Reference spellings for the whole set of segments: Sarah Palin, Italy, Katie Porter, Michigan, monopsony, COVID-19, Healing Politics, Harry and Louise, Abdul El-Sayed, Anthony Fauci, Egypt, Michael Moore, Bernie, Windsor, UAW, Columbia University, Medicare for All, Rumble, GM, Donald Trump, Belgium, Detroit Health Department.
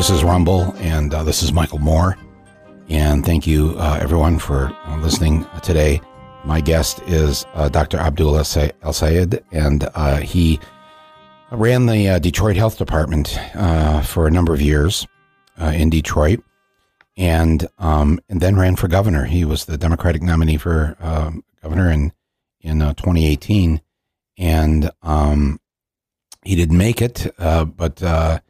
This is Rumble, and this is Michael Moore. And thank you, everyone, for listening today. My guest is Dr. Abdul El-Sayed, and he ran the Detroit Health Department for a number of years in Detroit, and then ran for governor. He was the Democratic nominee for governor in 2018, and he didn't make it, but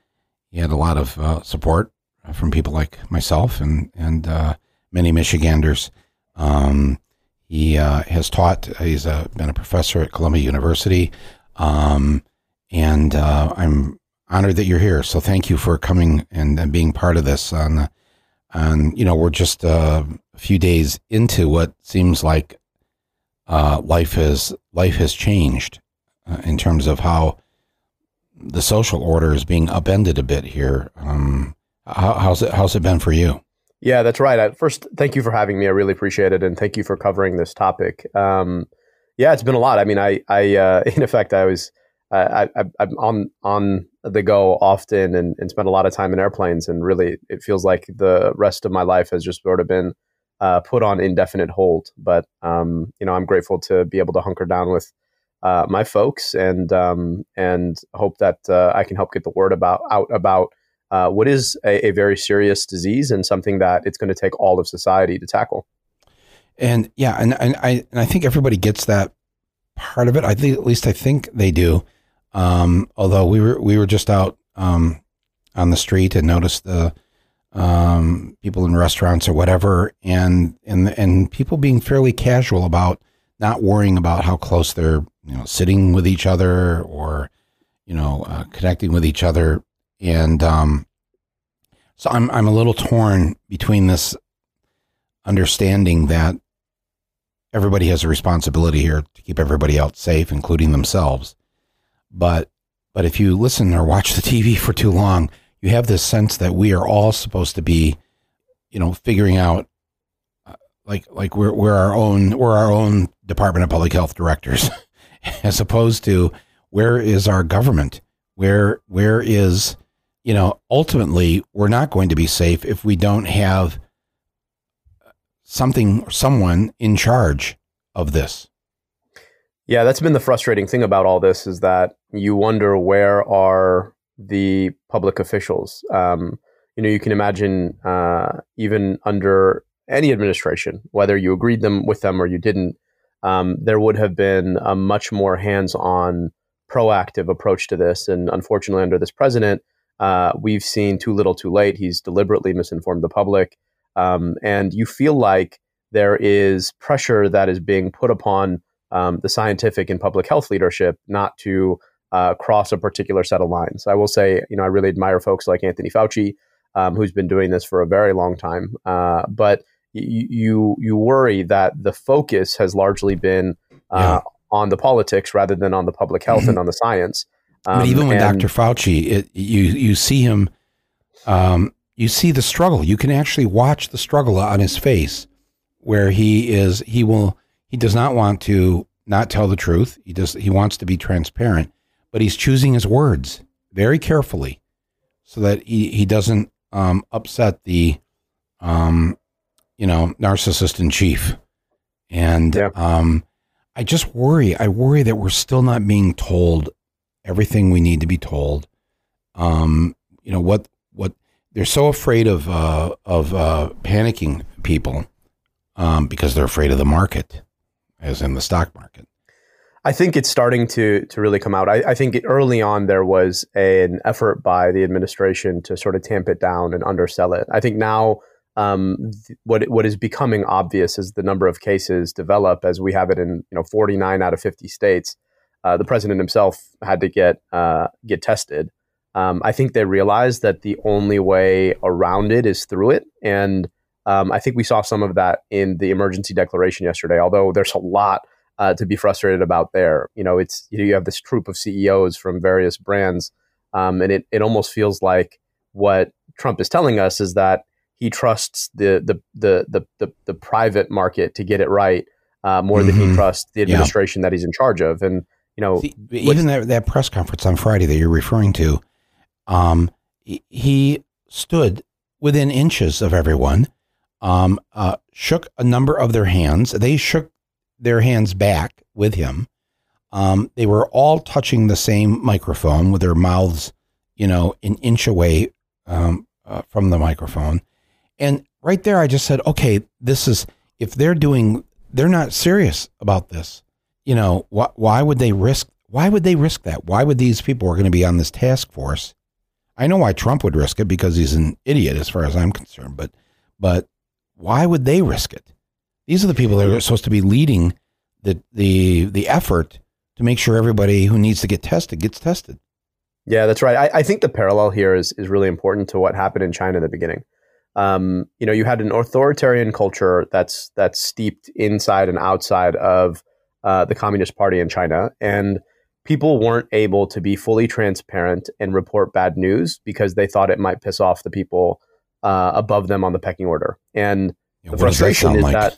he had a lot of support from people like myself and many Michiganders. He has taught. He's been a professor at Columbia University, and I'm honored that you're here. So thank you for coming and being part of this. On we're just a few days into what seems like life has changed in terms of how the social order is being upended a bit here. How's it been for you? Yeah, that's right. First, thank you for having me. I really appreciate it. And thank you for covering this topic. Yeah, it's been a lot. I mean, I'm on the go often and spend a lot of time in airplanes. And really, it feels like the rest of my life has just sort of been put on indefinite hold. But, I'm grateful to be able to hunker down with my folks and hope that I can help get the word out about what is a very serious disease and something that it's going to take all of society to tackle. And yeah, and I think everybody gets that part of it. I think, at least I think they do. Although we were just out on the street and noticed the people in restaurants or whatever, and people being fairly casual about not worrying about how close they're sitting with each other or connecting with each other. And so I'm a little torn between this understanding that everybody has a responsibility here to keep everybody else safe, including themselves. But if you listen or watch the TV for too long, you have this sense that we are all supposed to be, figuring out like we're our own Department of Public Health directors, as opposed to where is our government? Where is ultimately we're not going to be safe if we don't have someone in charge of this. Yeah, that's been the frustrating thing about all this, is that you wonder, where are the public officials? You can imagine even under any administration, whether you agreed with them or you didn't, there would have been a much more hands-on, proactive approach to this. And unfortunately, under this president, we've seen too little too late. He's deliberately misinformed the public. And you feel like there is pressure that is being put upon the scientific and public health leadership not to cross a particular set of lines. I will say, I really admire folks like Anthony Fauci, who's been doing this for a very long time. But you worry that the focus has largely been on the politics rather than on the public health and on the science. But even with Dr. Fauci, you see him, you see the struggle. You can actually watch the struggle on his face, where he does not want to not tell the truth. He wants to be transparent, but he's choosing his words very carefully so that he doesn't upset the, narcissist in chief. And, I just worry. I worry that we're still not being told everything we need to be told. What they're so afraid of panicking people because they're afraid of the market, as in the stock market. I think it's starting to really come out. I think early on there was an effort by the administration to sort of tamp it down and undersell it. I think now, what is becoming obvious as the number of cases develop, as we have it in 49 out of 50 states, the president himself had to get tested. I think they realized that the only way around it is through it, and I think we saw some of that in the emergency declaration yesterday. Although there's a lot to be frustrated about there. You have this troop of CEOs from various brands, and it almost feels like what Trump is telling us is that he trusts the private market to get it right more than he trusts the administration that he's in charge of. And even that press conference on Friday that you're referring to, he stood within inches of everyone, shook a number of their hands. They shook their hands back with him. They were all touching the same microphone with their mouths, you know, an inch away from the microphone. And right there, I just said, okay, this is, if they're doing, they're not serious about this. You know, why would they risk that? Why would these people who are going to be on this task force? I know why Trump would risk it, because he's an idiot as far as I'm concerned, but why would they risk it? These are the people that are supposed to be leading the effort to make sure everybody who needs to get tested gets tested. Yeah, that's right. I think the parallel here is really important to what happened in China at the beginning. You know, you had an authoritarian culture that's steeped inside and outside of the Communist Party in China, and people weren't able to be fully transparent and report bad news because they thought it might piss off the people above them on the pecking order. And the frustration is that,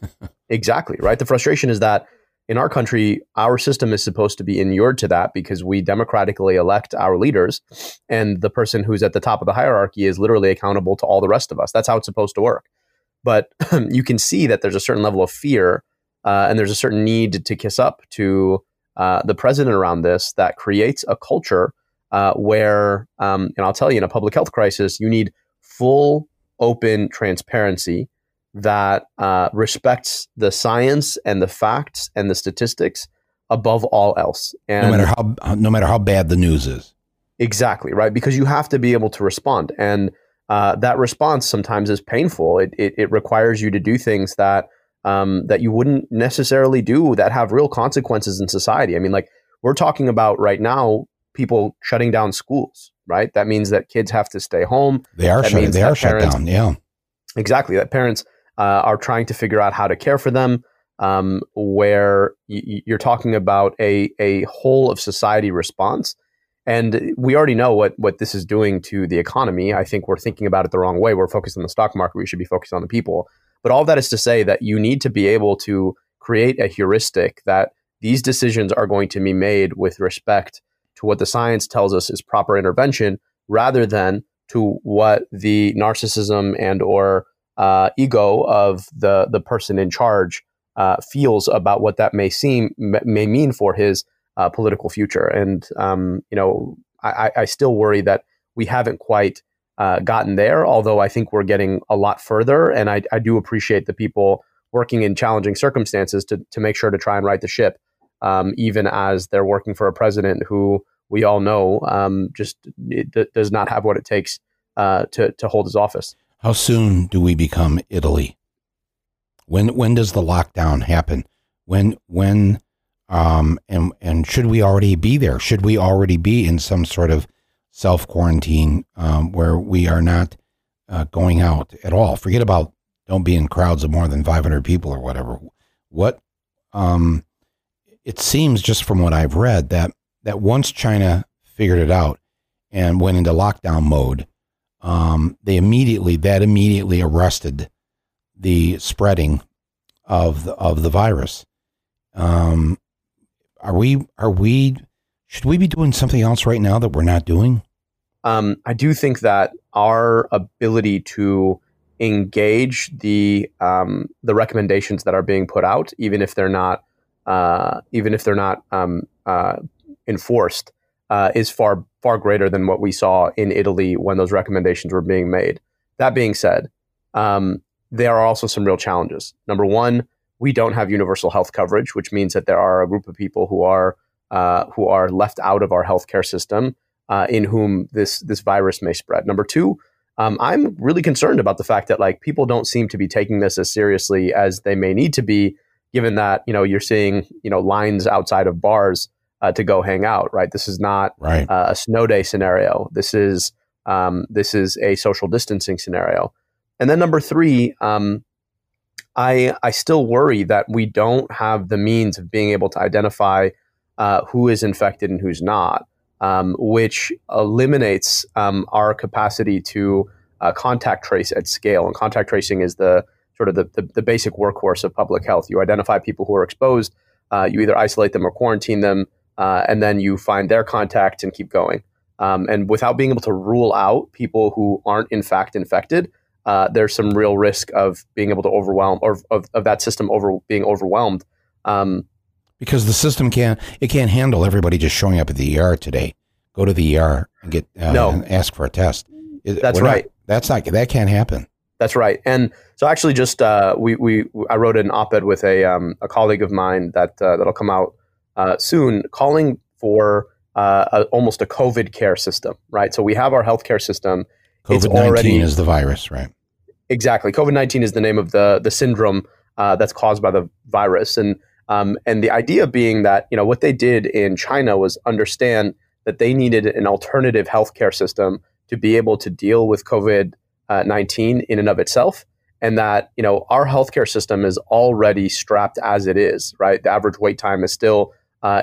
exactly, right? The frustration is that in our country, our system is supposed to be inured to that because we democratically elect our leaders, and the person who's at the top of the hierarchy is literally accountable to all the rest of us. That's how it's supposed to work. But you can see that there's a certain level of fear and there's a certain need to kiss up to the president around this that creates a culture where, and I'll tell you, in a public health crisis, you need full, open transparency that respects the science and the facts and the statistics above all else. And no matter how bad the news is. Exactly, right? Because you have to be able to respond. And that response sometimes is painful. It requires you to do things that you wouldn't necessarily do that have real consequences in society. I mean, like, we're talking about right now, people shutting down schools, right? That means that kids have to stay home. They are shut down. Yeah, exactly. That parents are trying to figure out how to care for them, where you're talking about a whole of society response. And we already know what this is doing to the economy. I think we're thinking about it the wrong way. We're focused on the stock market. We should be focused on the people. But all that is to say that you need to be able to create a heuristic that these decisions are going to be made with respect to what the science tells us is proper intervention, rather than to what the narcissism and or ego of the person in charge feels about what that may mean for his political future. And you know, I still worry that we haven't quite gotten there, although I think we're getting a lot further. And I do appreciate the people working in challenging circumstances to make sure to try and right the ship, even as they're working for a president who we all know does not have what it takes to hold his office. How soon do we become Italy? When does the lockdown happen? When and should we already be there? Should we already be in some sort of self-quarantine where we are not going out at all? Forget about don't be in crowds of more than 500 people or whatever. It seems, just from what I've read, that once China figured it out and went into lockdown mode, they immediately arrested the spreading of the virus. Should we be doing something else right now that we're not doing? I do think that our ability to engage the recommendations that are being put out, even if they're not enforced, is far greater than what we saw in Italy when those recommendations were being made. That being said, there are also some real challenges. Number one, we don't have universal health coverage, which means that there are a group of people who are left out of our healthcare system, in whom this virus may spread. Number two, I'm really concerned about the fact that, like, people don't seem to be taking this as seriously as they may need to be, given that, you know, you're seeing, you know, lines outside of bars to go hang out, right? This is not right. A snow day scenario. This is a social distancing scenario. And then number three, I still worry that we don't have the means of being able to identify who is infected and who's not, which eliminates our capacity to contact trace at scale. And contact tracing is the sort of the basic workhorse of public health. You identify people who are exposed, you either isolate them or quarantine them, and then you find their contacts and keep going. And without being able to rule out people who aren't in fact infected, there's some real risk of being able to overwhelm, or of that system being overwhelmed. Because the system can't handle everybody just showing up at the ER today. Go to the ER and get and ask for a test. That's right. That can't happen. That's right. And so actually, just I wrote an op-ed with a colleague of mine that'll come out soon, calling for almost a COVID care system. Right. So we have our healthcare system. COVID-19 is the virus, right? Exactly. COVID-19 is the name of the syndrome that's caused by the virus. And the idea being that, you know, what they did in China was understand that they needed an alternative healthcare system to be able to deal with COVID-19 in and of itself. And that, you know, our healthcare system is already strapped as it is, right? The average wait time is still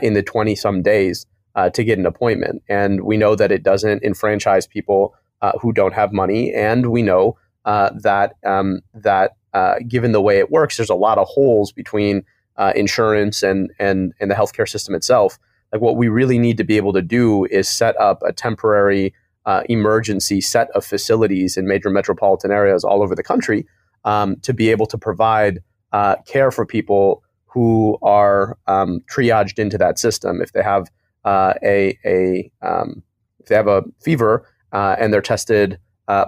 in the 20 some days to get an appointment. And we know that it doesn't enfranchise people who don't have money. And we know that given the way it works, there's a lot of holes between insurance and the healthcare system itself. Like, what we really need to be able to do is set up a temporary emergency set of facilities in major metropolitan areas all over the country to be able to provide care for people who are triaged into that system. If they have a fever, and they're tested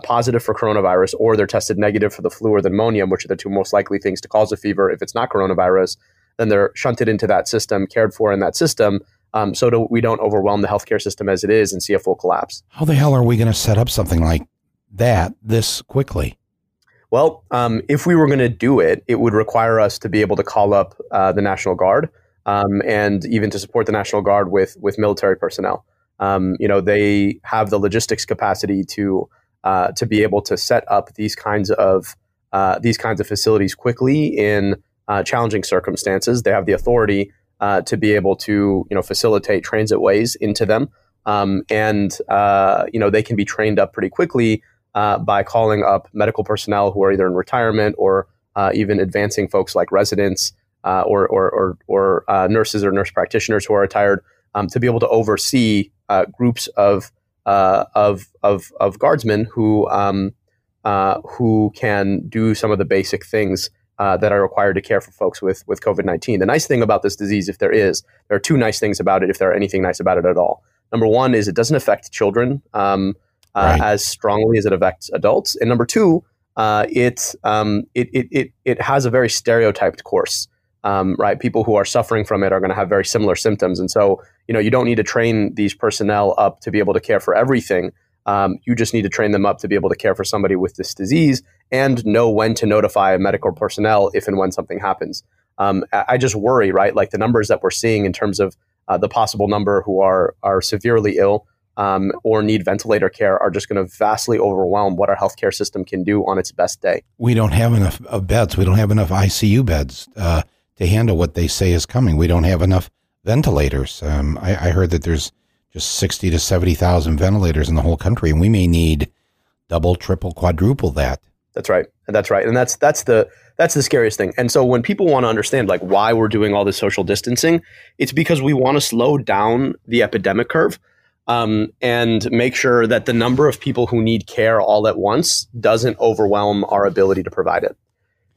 positive for coronavirus, or they're tested negative for the flu or the pneumonia, which are the two most likely things to cause a fever if it's not coronavirus, then they're shunted into that system, cared for in that system, so we don't overwhelm the healthcare system as it is and see a full collapse. How the hell are we going to set up something like that this quickly? Well, if we were going to do it, it would require us to be able to call up the National Guard and even to support the National Guard with military personnel. You know, they have the logistics capacity to be able to set up these kinds of facilities quickly in challenging circumstances. They have the authority to be able to, you know, facilitate transit ways into them, and you know, they can be trained up pretty quickly by calling up medical personnel who are either in retirement or even advancing folks like residents or nurses or nurse practitioners who are retired. To be able to oversee groups of guardsmen who can do some of the basic things that are required to care for folks with COVID-19. The nice thing about this disease, if there are two nice things about it, if there are anything nice about it at all. Number one is it doesn't affect children as strongly as it affects adults, and number two, it has a very stereotyped course. Right. People who are suffering from it are going to have very similar symptoms. And so, you know, you don't need to train these personnel up to be able to care for everything. You just need to train them up to be able to care for somebody with this disease and know when to notify medical personnel if and when something happens. I just worry, right, like the numbers that we're seeing in terms of the possible number who are severely ill or need ventilator care are just going to vastly overwhelm what our healthcare system can do on its best day. We don't have enough beds. We don't have enough ICU beds to handle what they say is coming. We don't have enough ventilators. I heard that there's just 60 to 70,000 ventilators in the whole country, and we may need double, triple, quadruple that. That's right. And that's right. And that's the scariest thing. And so when people want to understand like why we're doing all this social distancing, it's because we want to slow down the epidemic curve and make sure that the number of people who need care all at once doesn't overwhelm our ability to provide it.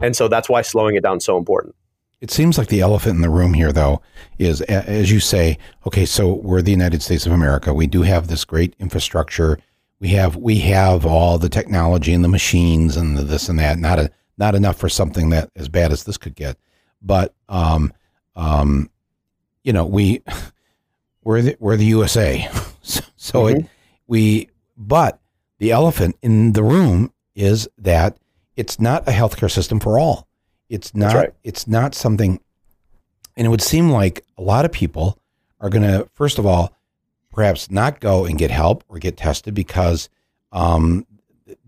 And so that's why slowing it down is so important. It seems like the elephant in the room here, though, is, as you say, okay, so we're the United States of America. We do have this great infrastructure. We have all the technology and the machines and the this and that. Not enough for something that as bad as this could get. But you know, we're the USA. So mm-hmm. But the elephant in the room is that it's not a healthcare system for all. It's not, right. It's not something, and it would seem like a lot of people are going to, first of all, perhaps not go and get help or get tested because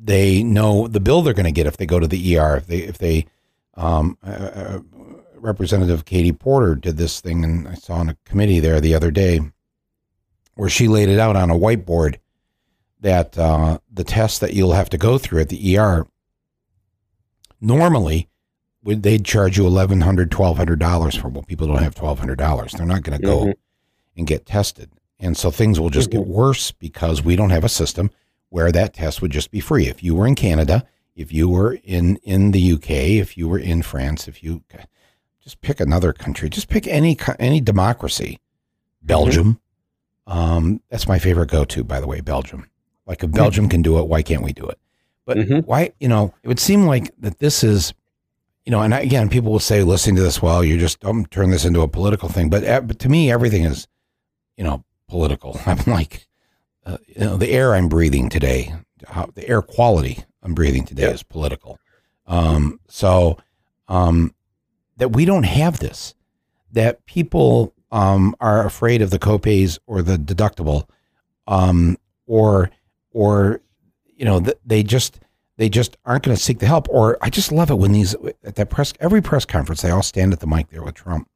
they know the bill they're going to get if they go to the ER. If they Representative Katie Porter did this thing, and I saw on a committee there the other day where she laid it out on a whiteboard that the test that you'll have to go through at the ER normally, they'd charge you $1,100, $1,200 for, well, people don't have $1,200. They're not going to go mm-hmm. and get tested. And so things will just get worse because we don't have a system where that test would just be free. If you were in Canada, if you were in the UK, if you were in France, if you just pick another country, just pick any democracy, Belgium. That's my favorite go-to, by the way, Belgium. Like if Belgium can do it, why can't we do it? But why, you know, it would seem like that this is, you know, and again, people will say, listening to this, well, you just don't turn this into a political thing. But to me, everything is, you know, political. I'm like, you know, the air I'm breathing today, the air quality I'm breathing today is political. That we don't have this, that people are afraid of the copays or the deductible, or you know, they just aren't going to seek the help. Or I just love it when these at that every press conference, they all stand at the mic there with Trump,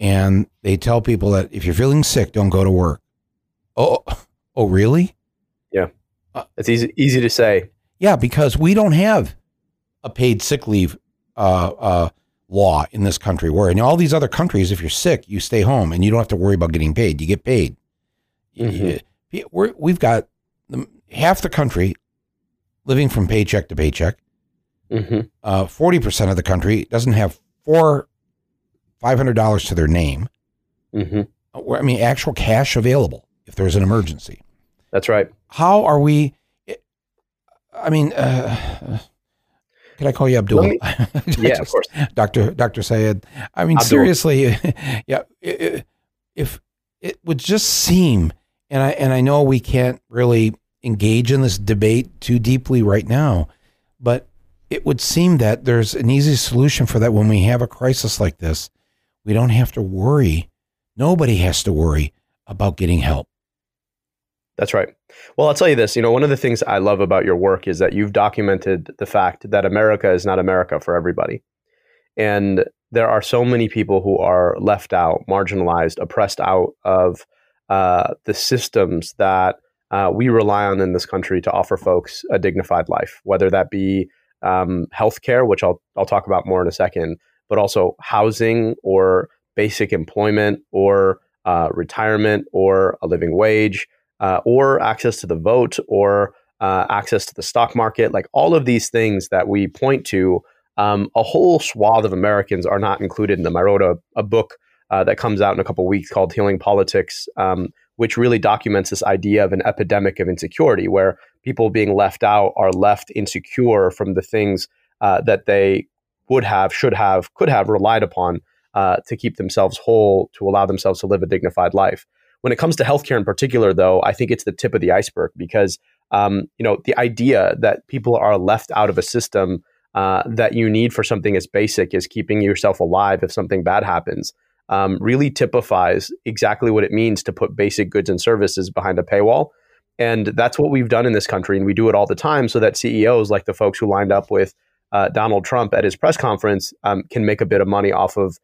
and they tell people that if you're feeling sick, don't go to work. Oh, really? Yeah, it's easy to say. Yeah, because we don't have a paid sick leave law in this country, where in all these other countries, if you're sick, you stay home and you don't have to worry about getting paid. You get paid. We've got half the country living from paycheck to paycheck. 40% of the country doesn't have $500 to their name. I mean, actual cash available if there's an emergency. That's right. How are we? I mean, can I call you Abdul? Of course. Dr. Sayed. I mean, Abdul. Seriously, if it would just seem, and I know we can't really engage in this debate too deeply right now, but it would seem that there's an easy solution for that. When we have a crisis like this, we don't have to worry. Nobody has to worry about getting help. That's right. Well, I'll tell you this, you know, one of the things I love about your work is that you've documented the fact that America is not America for everybody. And there are so many people who are left out, marginalized, oppressed out of the systems that we rely on in this country to offer folks a dignified life, whether that be healthcare, which I'll talk about more in a second, but also housing or basic employment or retirement or a living wage. Or access to the vote, or access to the stock market, like all of these things that we point to, a whole swath of Americans are not included in them. I wrote a book that comes out in a couple of weeks called Healing Politics, which really documents this idea of an epidemic of insecurity, where people being left out are left insecure from the things that they would have, should have, could have relied upon to keep themselves whole, to allow themselves to live a dignified life. When it comes to healthcare in particular, though, I think it's the tip of the iceberg because, you know, the idea that people are left out of a system that you need for something as basic as keeping yourself alive if something bad happens really typifies exactly what it means to put basic goods and services behind a paywall. And that's what we've done in this country. And we do it all the time so that CEOs like the folks who lined up with Donald Trump at his press conference can make a bit of money off of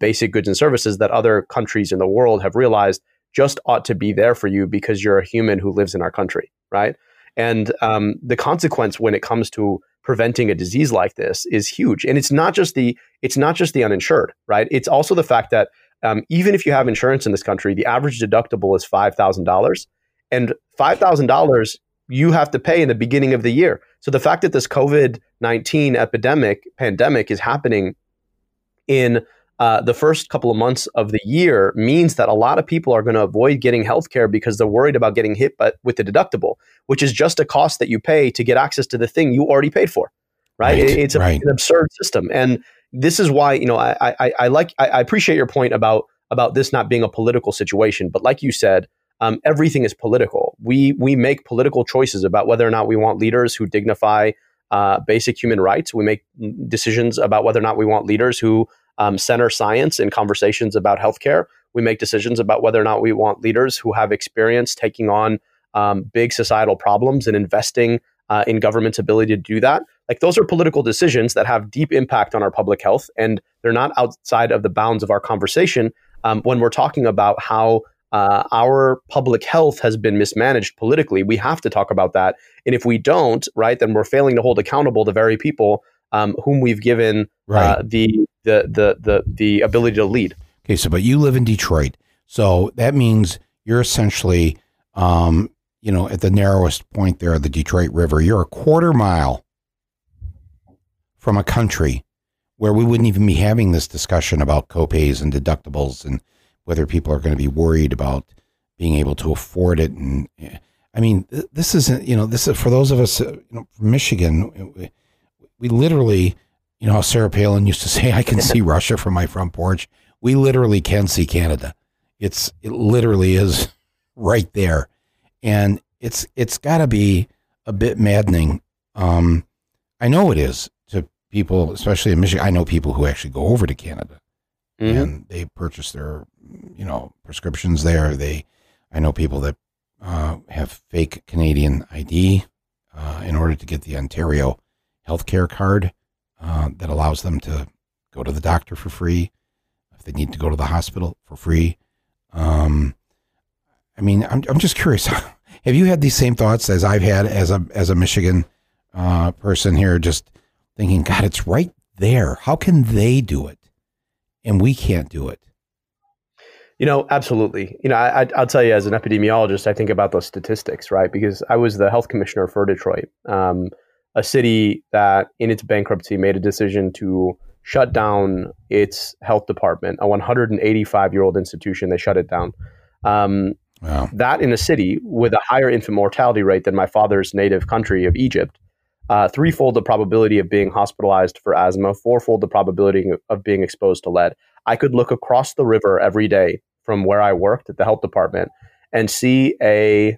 basic goods and services that other countries in the world have realized just ought to be there for you because you're a human who lives in our country, right? And the consequence when it comes to preventing a disease like this is huge. And it's not just the uninsured, right? It's also the fact that even if you have insurance in this country, the average deductible is $5,000, and $5,000 you have to pay in the beginning of the year. So the fact that this COVID-19 pandemic is happening in the first couple of months of the year means that a lot of people are going to avoid getting healthcare because they're worried about getting hit with the deductible, which is just a cost that you pay to get access to the thing you already paid for, right? It's an absurd system. And this is why, you know, I appreciate your point about this not being a political situation. But like you said, everything is political. We make political choices about whether or not we want leaders who dignify basic human rights. We make decisions about whether or not we want leaders who center science in conversations about healthcare. We make decisions about whether or not we want leaders who have experience taking on big societal problems and investing in government's ability to do that. Like those are political decisions that have deep impact on our public health, and they're not outside of the bounds of our conversation when we're talking about how our public health has been mismanaged politically. We have to talk about that, and if we don't, right, then we're failing to hold accountable the very people whom we've given the ability to lead. Okay, so but you live in Detroit, so that means you're essentially, you know, at the narrowest point there of the Detroit River. You're a quarter mile from a country where we wouldn't even be having this discussion about copays and deductibles and whether people are going to be worried about being able to afford it. And I mean, this isn't, you know, this is for those of us, you know, from Michigan, we literally, you know, Sarah Palin used to say, I can see Russia from my front porch. We literally can see Canada. It literally is right there. And it's gotta be a bit maddening. I know it is to people, especially in Michigan. I know people who actually go over to Canada and they purchase their, you know, prescriptions there. I know people that have fake Canadian ID in order to get the Ontario healthcare card that allows them to go to the doctor for free. If they need to go to the hospital for free. I mean, I'm just curious. Have you had these same thoughts as I've had as a Michigan person here, just thinking, God, it's right there. How can they do it? And we can't do it. You know, absolutely. You know, I'll tell you, as an epidemiologist, I think about those statistics, right? Because I was the health commissioner for Detroit, a city that in its bankruptcy made a decision to shut down its health department, a 185-year-old institution. They shut it down. Wow. That in a city with a higher infant mortality rate than my father's native country of Egypt, threefold the probability of being hospitalized for asthma, fourfold the probability of being exposed to lead. I could look across the river every day from where I worked at the health department and see a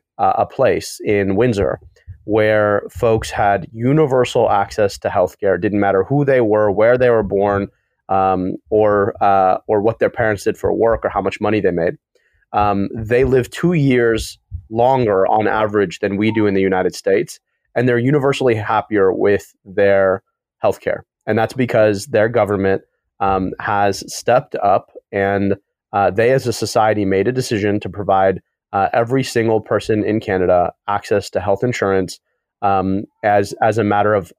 place in Windsor where folks had universal access to healthcare. It didn't matter who they were, where they were born, or what their parents did for work or how much money they made. They live 2 years longer on average than we do in the United States, and they're universally happier with their healthcare. And that's because their government has stepped up, and they as a society made a decision to provide every single person in Canada access to health insurance as a matter of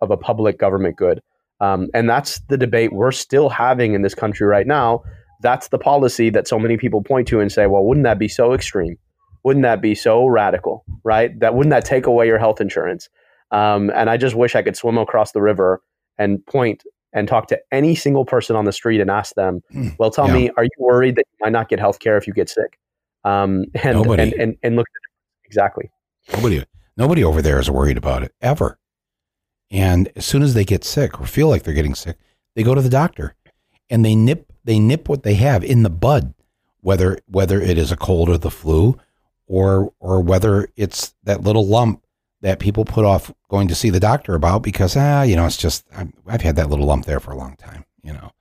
a public government good. And that's the debate we're still having in this country right now. That's the policy that so many people point to and say, well, wouldn't that be so extreme? Wouldn't that be so radical, right? Wouldn't that take away your health insurance? And I just wish I could swim across the river and point and talk to any single person on the street and ask them, well, tell me, are you worried that you might not get health care if you get sick? And look at it. Exactly. Nobody over there is worried about it ever. And as soon as they get sick or feel like they're getting sick, they go to the doctor and they nip what they have in the bud, whether it is a cold or the flu, or whether it's that little lump that people put off going to see the doctor about because, you know, it's just, I've had that little lump there for a long time, you know,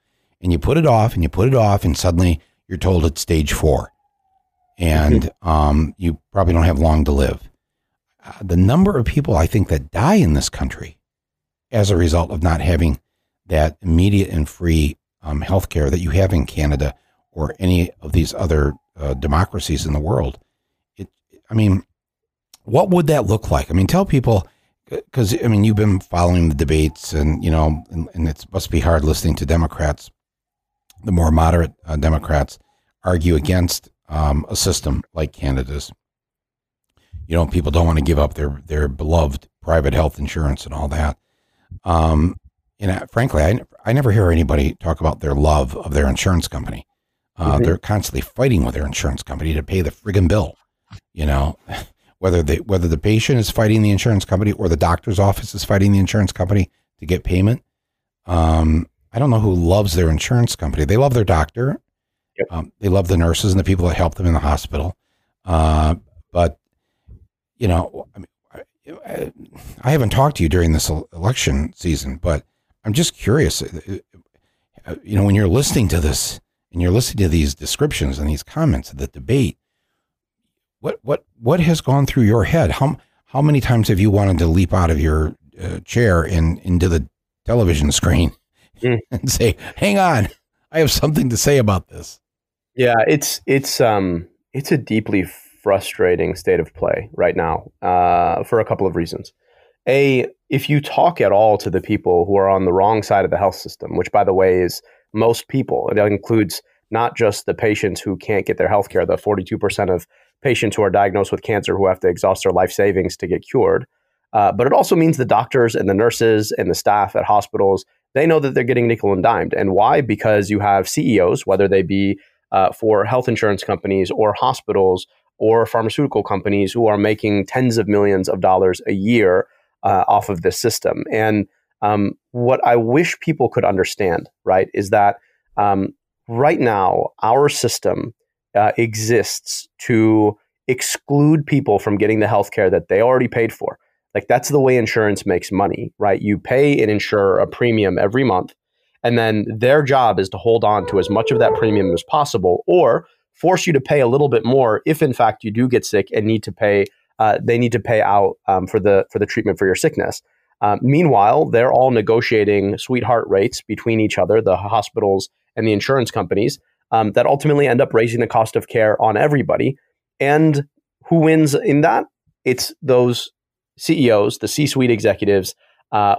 and you put it off and you put it off and suddenly you're told it's stage 4 and, you probably don't have long to live. The number of people I think that die in this country as a result of not having that immediate and free healthcare that you have in Canada or any of these other democracies in the world. I mean, what would that look like? I mean, tell people, because I mean, you've been following the debates, and you know, and it must be hard listening to Democrats, the more moderate Democrats, argue against a system like Canada's. You know, people don't want to give up their beloved private health insurance and all that. And frankly, I never hear anybody talk about their love of their insurance company. They're constantly fighting with their insurance company to pay the friggin' bill. You know, whether the patient is fighting the insurance company or the doctor's office is fighting the insurance company to get payment. I don't know who loves their insurance company. They love their doctor. Yep. They love the nurses and the people that help them in the hospital. But, you know, I mean, I haven't talked to you during this election season, but I'm just curious, you know, when you're listening to this and you're listening to these descriptions and these comments of the debate, what has gone through your head? How many times have you wanted to leap out of your chair and into the television screen and say, hang on, I have something to say about this? Yeah, it's a deeply frustrating state of play right now for a couple of reasons. A, if you talk at all to the people who are on the wrong side of the health system, which, by the way, is most people, it includes not just the patients who can't get their health care, the 42% of patients who are diagnosed with cancer who have to exhaust their life savings to get cured. But it also means the doctors and the nurses and the staff at hospitals, they know that they're getting nickel and dimed. And why? Because you have CEOs, whether they be for health insurance companies or hospitals or pharmaceutical companies, who are making tens of millions of dollars a year off of this system. And what I wish people could understand, right, is that right now our system exists to exclude people from getting the healthcare that they already paid for. Like, that's the way insurance makes money, right? You pay an insurer a premium every month, and then their job is to hold on to as much of that premium as possible, or force you to pay a little bit more if, in fact, you do get sick and need to pay. They need to pay out for the treatment for your sickness. Meanwhile, they're all negotiating sweetheart rates between each other, the hospitals and the insurance companies, that ultimately end up raising the cost of care on everybody. And who wins in that? It's those CEOs, the C-suite executives,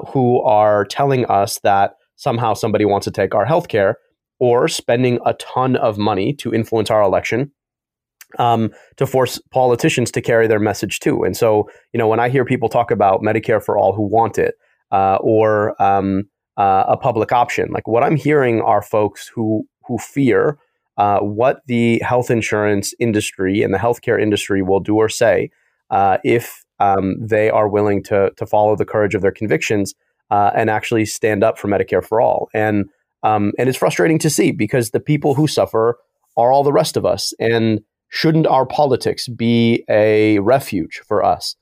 who are telling us that somehow somebody wants to take our healthcare, or spending a ton of money to influence our election, to force politicians to carry their message too. And so, you know, when I hear people talk about Medicare for all who want it, or a public option, like, what I'm hearing are folks who fear what the health insurance industry and the healthcare industry will do or say if they are willing to follow the courage of their convictions and actually stand up for Medicare for all. And it's frustrating to see, because the people who suffer are all the rest of us. And shouldn't our politics be a refuge for us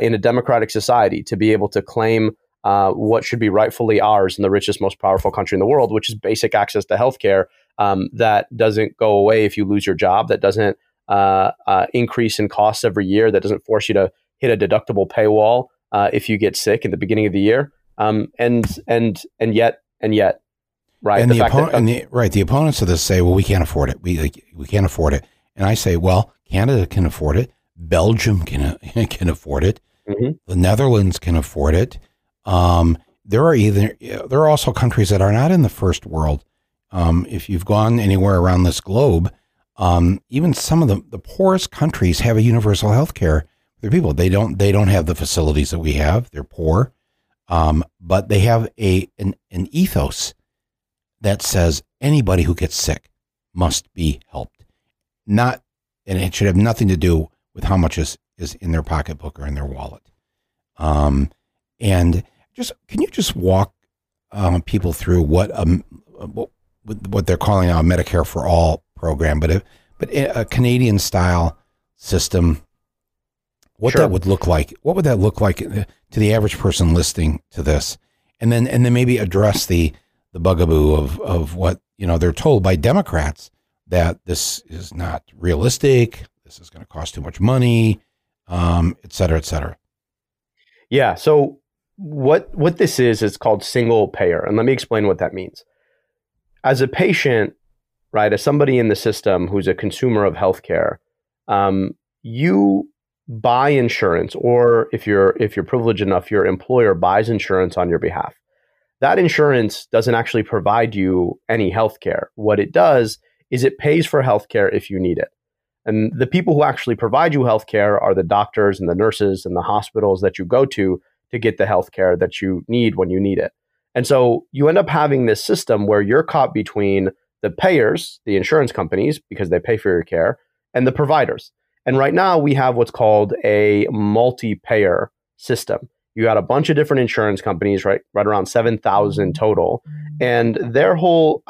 in a democratic society to be able to claim what should be rightfully ours in the richest, most powerful country in the world, which is basic access to healthcare that doesn't go away if you lose your job, that doesn't increase in costs every year, that doesn't force you to hit a deductible paywall if you get sick at the beginning of the year, and yet. Right. And the opponents of this say, well, we can't afford it. We can't afford it. And I say, well, Canada can afford it. Belgium can afford it. Mm-hmm. The Netherlands can afford it. There are also countries that are not in the first world. If you've gone anywhere around this globe, even some of the poorest countries have a universal health care. They're people. They don't have the facilities that we have. They're poor, but they have an ethos that says anybody who gets sick must be helped. And it should have nothing to do with how much is in their pocketbook or in their wallet. And can you walk people through what they're calling a Medicare for All program, but a Canadian style system? What Sure. that would look like? What would that look like to the average person listening to this? And then maybe address the bugaboo of what, you know, they're told by Democrats, that this is not realistic, this is going to cost too much money, et cetera, et cetera. Yeah. So what this is, it's called single payer. And let me explain what that means. As a patient, right, as somebody in the system who's a consumer of healthcare, you buy insurance, or if you're privileged enough, your employer buys insurance on your behalf. That insurance doesn't actually provide you any healthcare. What it does is it pays for healthcare if you need it. And the people who actually provide you healthcare are the doctors and the nurses and the hospitals that you go to get the healthcare that you need when you need it. And so you end up having this system where you're caught between the payers, the insurance companies, because they pay for your care, and the providers. And right now we have what's called a multi-payer system. You got a bunch of different insurance companies, right around 7,000 total, and their whole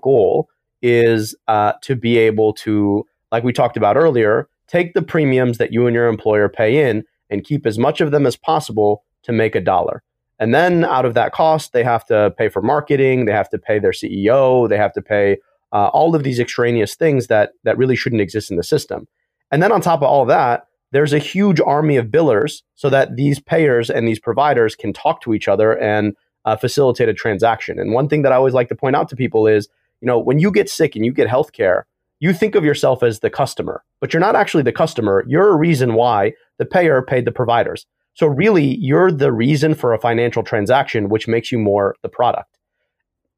goal is to be able to, like we talked about earlier, take the premiums that you and your employer pay in and keep as much of them as possible to make a dollar. And then out of that cost, they have to pay for marketing, they have to pay their CEO, they have to pay all of these extraneous things that really shouldn't exist in the system. And then on top of all that, there's a huge army of billers so that these payers and these providers can talk to each other and facilitate a transaction. And one thing that I always like to point out to people is, you know, when you get sick and you get healthcare, you think of yourself as the customer, but you're not actually the customer. You're a reason why the payer paid the providers. So really, you're the reason for a financial transaction, which makes you more the product.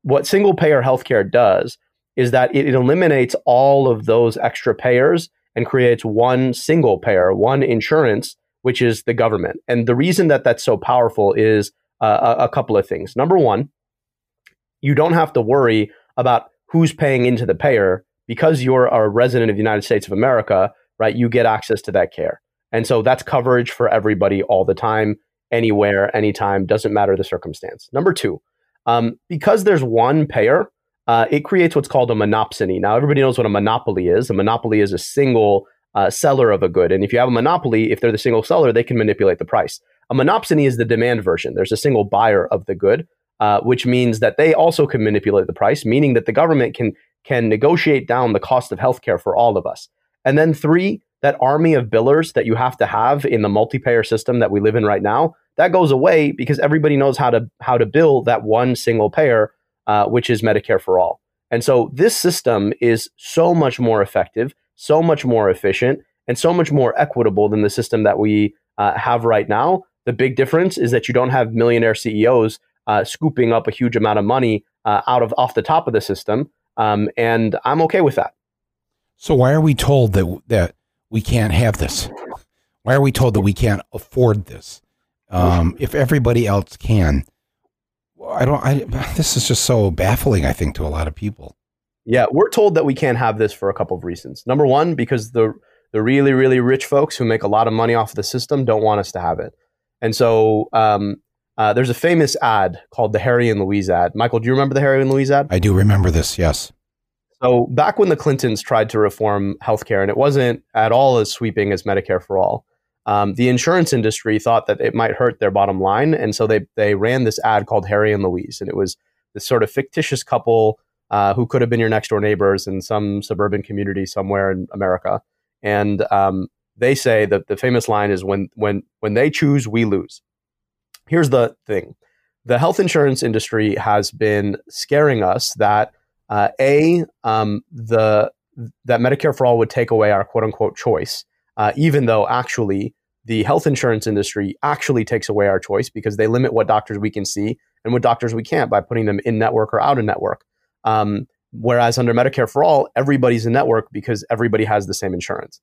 What single payer healthcare does is that it eliminates all of those extra payers and creates one single payer, one insurance, which is the government. And the reason that that's so powerful is a couple of things. Number one, you don't have to worry about who's paying into the payer because you're a resident of the United States of America, right? You get access to that care. And so that's coverage for everybody all the time, anywhere, anytime, doesn't matter the circumstance. Number two, because there's one payer, it creates what's called a monopsony. Now, everybody knows what a monopoly is. A monopoly is a single seller of a good. And if you have a monopoly, if they're the single seller, they can manipulate the price. A monopsony is the demand version. There's a single buyer of the good, which means that they also can manipulate the price, meaning that the government can negotiate down the cost of healthcare for all of us. And then three, that army of billers that you have to have in the multi-payer system that we live in right now, that goes away because everybody knows how to bill that one single payer, which is Medicare for All. And so this system is so much more effective, so much more efficient, and so much more equitable than the system that we have right now. The big difference is that you don't have millionaire CEOs scooping up a huge amount of money off the top of the system. And I'm okay with that. So why are we told that we can't have this? Why are we told that we can't afford this? If everybody else can, this is just so baffling, I think, to a lot of people. Yeah, we're told that we can't have this for a couple of reasons. Number one, because the really, really rich folks who make a lot of money off the system don't want us to have it. And so there's a famous ad called the Harry and Louise ad. Michael, do you remember the Harry and Louise ad? I do remember this, yes. So back when the Clintons tried to reform healthcare, and it wasn't at all as sweeping as Medicare for All, the insurance industry thought that it might hurt their bottom line. And so they ran this ad called Harry and Louise. And it was this sort of fictitious couple who could have been your next door neighbors in some suburban community somewhere in America. And they say that the famous line is when they choose, we lose. Here's the thing. The health insurance industry has been scaring us that that Medicare for All would take away our quote unquote choice, even though actually the health insurance industry actually takes away our choice because they limit what doctors we can see and what doctors we can't by putting them in network or out of network. Whereas under Medicare for All, everybody's in network because everybody has the same insurance.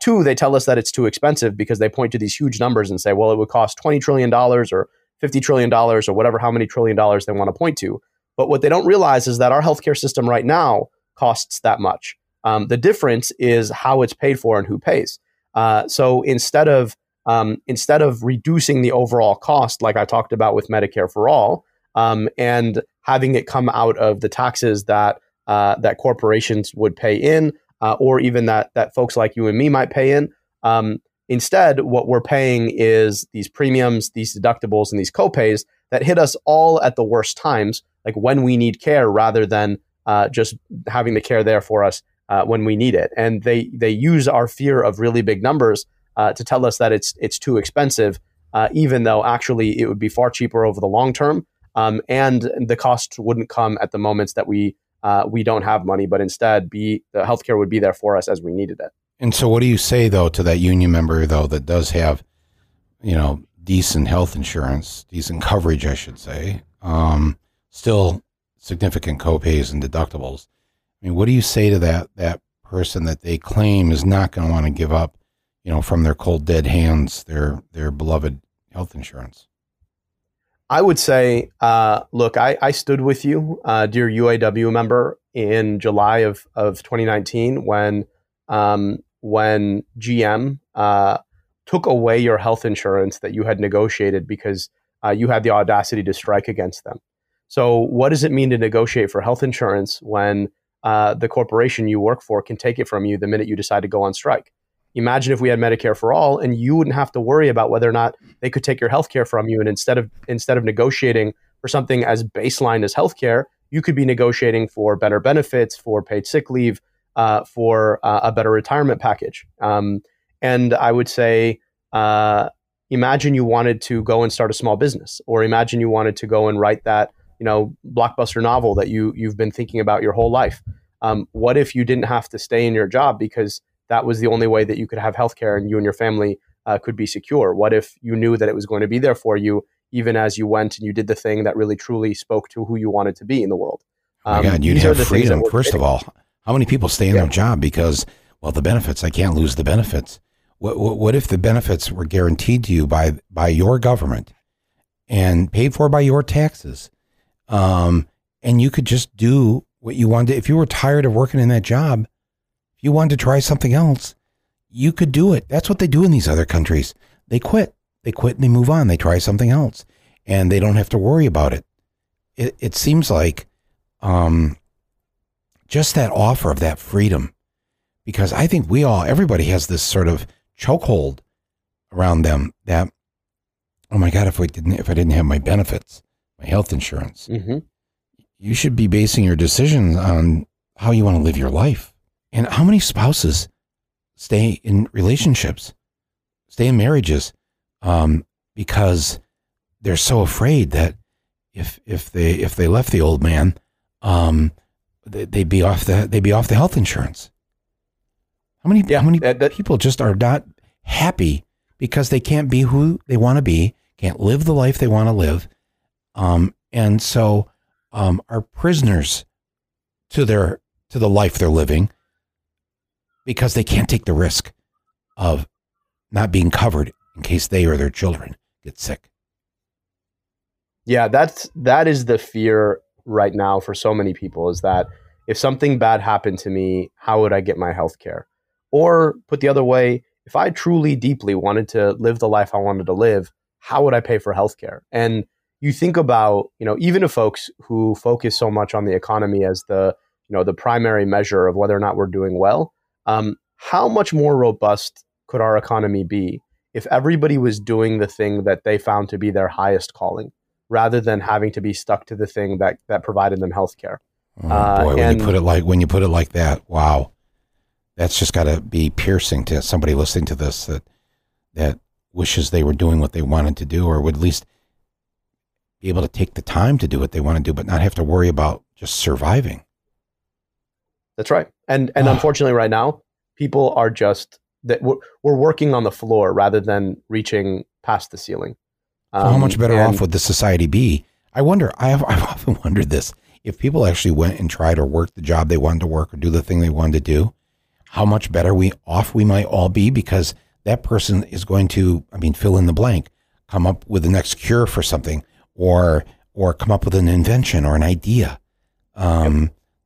Two, they tell us that it's too expensive because they point to these huge numbers and say, well, it would cost $20 trillion or $50 trillion or whatever, how many trillion dollars they want to point to. But what they don't realize is that our healthcare system right now costs that much. The difference is how it's paid for and who pays. So instead of reducing the overall cost, like I talked about with Medicare for All, and having it come out of the taxes that corporations would pay in, or even that folks like you and me might pay in, instead, what we're paying is these premiums, these deductibles, and these copays that hit us all at the worst times, like when we need care rather than just having the care there for us when we need it. And they use our fear of really big numbers to tell us that it's too expensive, even though actually it would be far cheaper over the long term. And the cost wouldn't come at the moments that we don't have money, but instead the healthcare would be there for us as we needed it. And so what do you say, though, to that union member, though, that does have, decent health insurance, decent coverage, I should say, still significant copays and deductibles? I mean, what do you say to that person that they claim is not going to want to give up, from their cold dead hands, their beloved health insurance? I would say, look, I stood with you, dear UAW member, in July of 2019 when GM took away your health insurance that you had negotiated because you had the audacity to strike against them. So what does it mean to negotiate for health insurance when the corporation you work for can take it from you the minute you decide to go on strike? Imagine if we had Medicare for All and you wouldn't have to worry about whether or not they could take your healthcare from you. And instead of negotiating for something as baseline as healthcare, you could be negotiating for better benefits, for paid sick leave, for a better retirement package. And I would say, imagine you wanted to go and start a small business, or imagine you wanted to go and write that, blockbuster novel that you've been thinking about your whole life. What if you didn't have to stay in your job because that was the only way that you could have healthcare and you and your family could be secure? What if you knew that it was going to be there for you, even as you went and you did the thing that really truly spoke to who you wanted to be in the world? My God, you'd have freedom. First of all, how many people stay in their job because, well, the benefits, I can't lose the benefits. What if the benefits were guaranteed to you by your government and paid for by your taxes? And you could just do what you wanted. If you were tired of working in that job, if you wanted to try something else, you could do it. That's what they do in these other countries. They quit and they move on. They try something else and they don't have to worry about it. It seems like just that offer of that freedom, because I think everybody has this sort of chokehold around them that, oh my God, if I didn't have my benefits, my health insurance, you should be basing your decisions on how you want to live your life. And how many spouses stay in relationships, stay in marriages, because they're so afraid that if they left the old man, they'd be off the health insurance. How many people just are not happy because they can't be who they want to be, can't live the life they want to live, and so are prisoners to the life they're living because they can't take the risk of not being covered in case they or their children get sick. Yeah, that is the fear right now for so many people, is that if something bad happened to me, how would I get my health care? Or put the other way, if I truly deeply wanted to live the life I wanted to live, how would I pay for health care? And you think about, even to folks who focus so much on the economy as the primary measure of whether or not we're doing well, how much more robust could our economy be if everybody was doing the thing that they found to be their highest calling, rather than having to be stuck to the thing that provided them healthcare? When you put it like that, wow, that's just got to be piercing to somebody listening to this that wishes they were doing what they wanted to do, or would at least be able to take the time to do what they want to do, but not have to worry about just surviving. That's right. And unfortunately, right now, people are just that we're working on the floor rather than reaching past the ceiling. So how much better off would the society be? I wonder, I've often wondered this, if people actually went and tried or worked the job they wanted to work or do the thing they wanted to do, how much better off we might all be, because that person is going to, fill in the blank, come up with the next cure for something or come up with an invention or an idea.